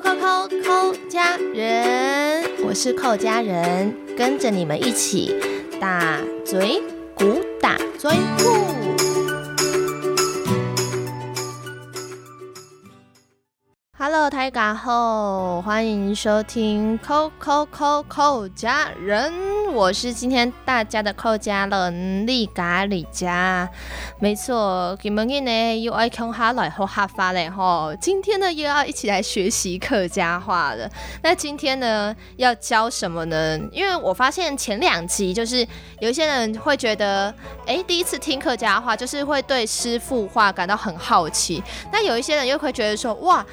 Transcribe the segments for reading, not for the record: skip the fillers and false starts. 扣家人，我是扣家人，跟着你们一起打嘴鼓打嘴鼓。Hello， 大家好，欢迎收听扣家人，我是今天大家的扣家人李家李家。没错，今天呢又要从哈来学哈法嘞吼。今天呢又要一起来学习客家话了。那今天呢要教什么呢？因为我发现前两集就是有一些人会觉得，第一次听客家话就是会对师傅话感到很好奇，那有一些人又会觉得说，哇，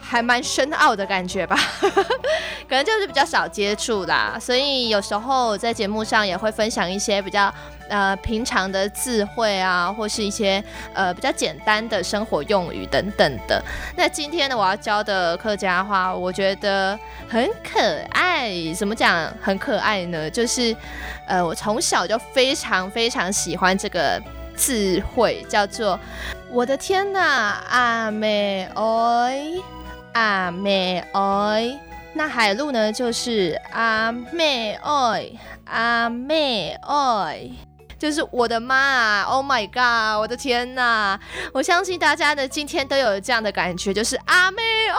还蛮深奥的感觉吧可能就是比较少接触啦，所以有时候在节目上也会分享一些比较平常的智慧啊，或是一些比较简单的生活用语等等的。那今天呢我要教的客家话我觉得很可爱，怎么讲很可爱呢？就是我从小就非常喜欢这个智慧，叫做我的天哪，阿妹哎阿妹哎，那海陆呢就是阿妹哎阿妹哎，就是我的妈啊 ，Oh my god， 我的天哪！我相信大家的今天都有这样的感觉，就是阿妹哦，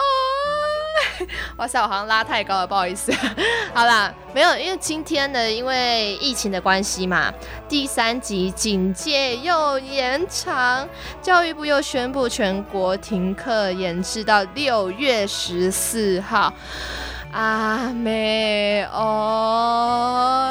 哇塞，我好像拉太高了，不好意思。好啦，没有，因为今天呢，因为疫情的关系嘛，第三级警戒又延长，教育部又宣布全国停课延至到6月14号。阿妹哦，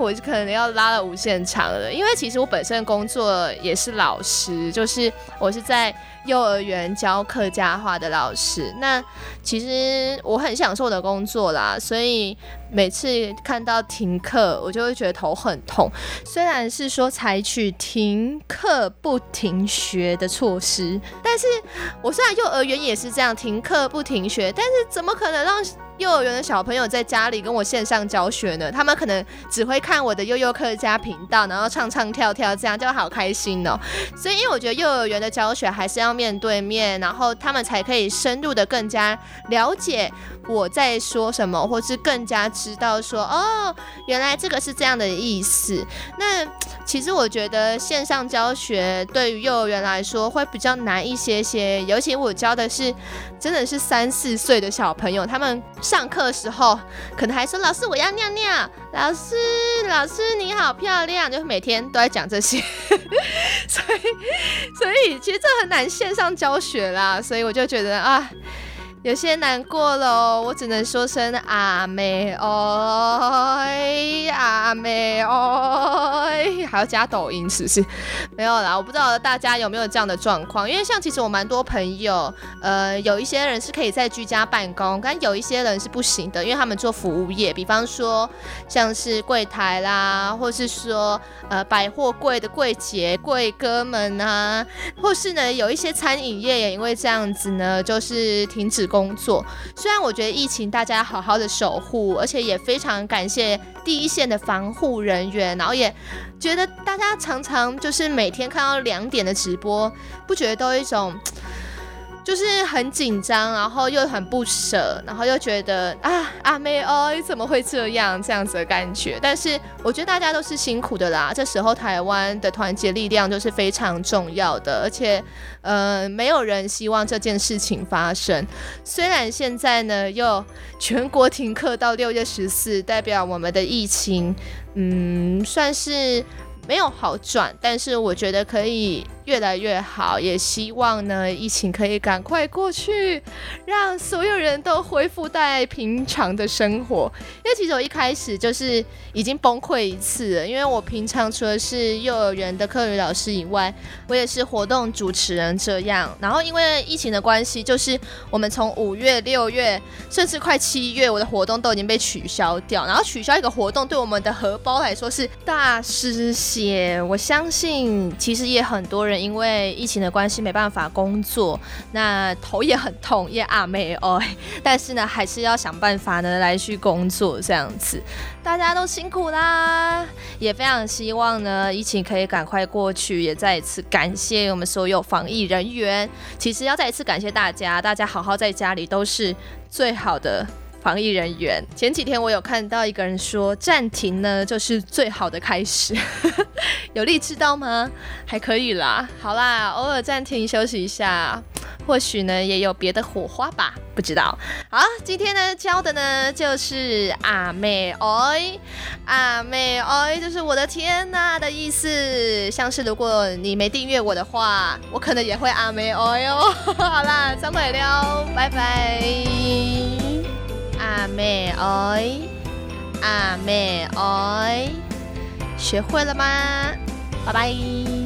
我可能要拉了无限长了，因为其实我本身工作也是老师，就是我是在幼儿园教客家话的老师。那其实我很享受我的工作啦，所以每次看到停课我就会觉得头很痛。虽然是说采取停课不停学的措施，但是我虽然幼儿园也是这样停课不停学，但是怎么可能让幼儿园的小朋友在家里跟我线上教学呢？他们可能只会看我的幼幼客家频道，然后唱唱跳跳，这样就好开心哦。所以因为我觉得幼儿园的教学还是要面对面，然后他们才可以深入的更加了解我在说什么，或是更加知道说，哦，原来这个是这样的意思。那其实我觉得线上教学对于幼儿园来说会比较难一些些，尤其我教的是真的是3-4岁的小朋友，他们上课的时候可能还说，老师我要尿尿，老师你好漂亮，就每天都在讲这些所以其实这很难线上教学啦，所以我就觉得啊有些难过了，我只能说声阿妹哎阿妹哎，还要加抖音是不是？没有啦，我不知道大家有没有这样的状况，因为像其实我蛮多朋友有一些人是可以在居家办公，但有一些人是不行的，因为他们做服务业，比方说像是柜台啦，或是说百货柜的柜姐柜哥们啊，或是呢有一些餐饮业也因为这样子呢就是停止工作。虽然我觉得疫情大家好好的守护，而且也非常感谢第一线的防护人员，然后也觉得大家常常就是每天看到2点的直播，不觉得都有一种就是很紧张，然后又很不舍，然后又觉得啊阿妹哦怎么会这样子的感觉。但是我觉得大家都是辛苦的啦，这时候台湾的团结力量就是非常重要的，而且没有人希望这件事情发生。虽然现在呢又全国停课到6月14，代表我们的疫情算是没有好转，但是我觉得可以越来越好，也希望呢疫情可以赶快过去，让所有人都恢复在平常的生活。因为其实我一开始就是已经崩溃一次了，因为我平常除了是幼儿园的课余老师以外，我也是活动主持人这样。然后因为疫情的关系，就是我们从5月6月甚至快7月，我的活动都已经被取消掉，然后取消一个活动对我们的荷包来说是大失血。我相信其实也很多人人因为疫情的关系没办法工作，那头也很痛，也啊没哦，但是呢还是要想办法呢来去工作这样子。大家都辛苦啦，也非常希望呢疫情可以赶快过去，也再一次感谢我们所有防疫人员。其实要再一次感谢大家，大家好好在家里都是最好的防疫人员。前几天我有看到一个人说，暂停呢就是最好的开始有励志到吗？还可以啦，好啦，偶尔暂停休息一下，或许呢也有别的火花吧，不知道。好，今天呢教的呢就是啊妹哦，啊妹哦就是我的天哪的意思，像是如果你没订阅我的话，我可能也会啊妹哦哟好啦，张鬼了，拜拜。啊妹哎，啊妹哎，学会了吗？拜拜。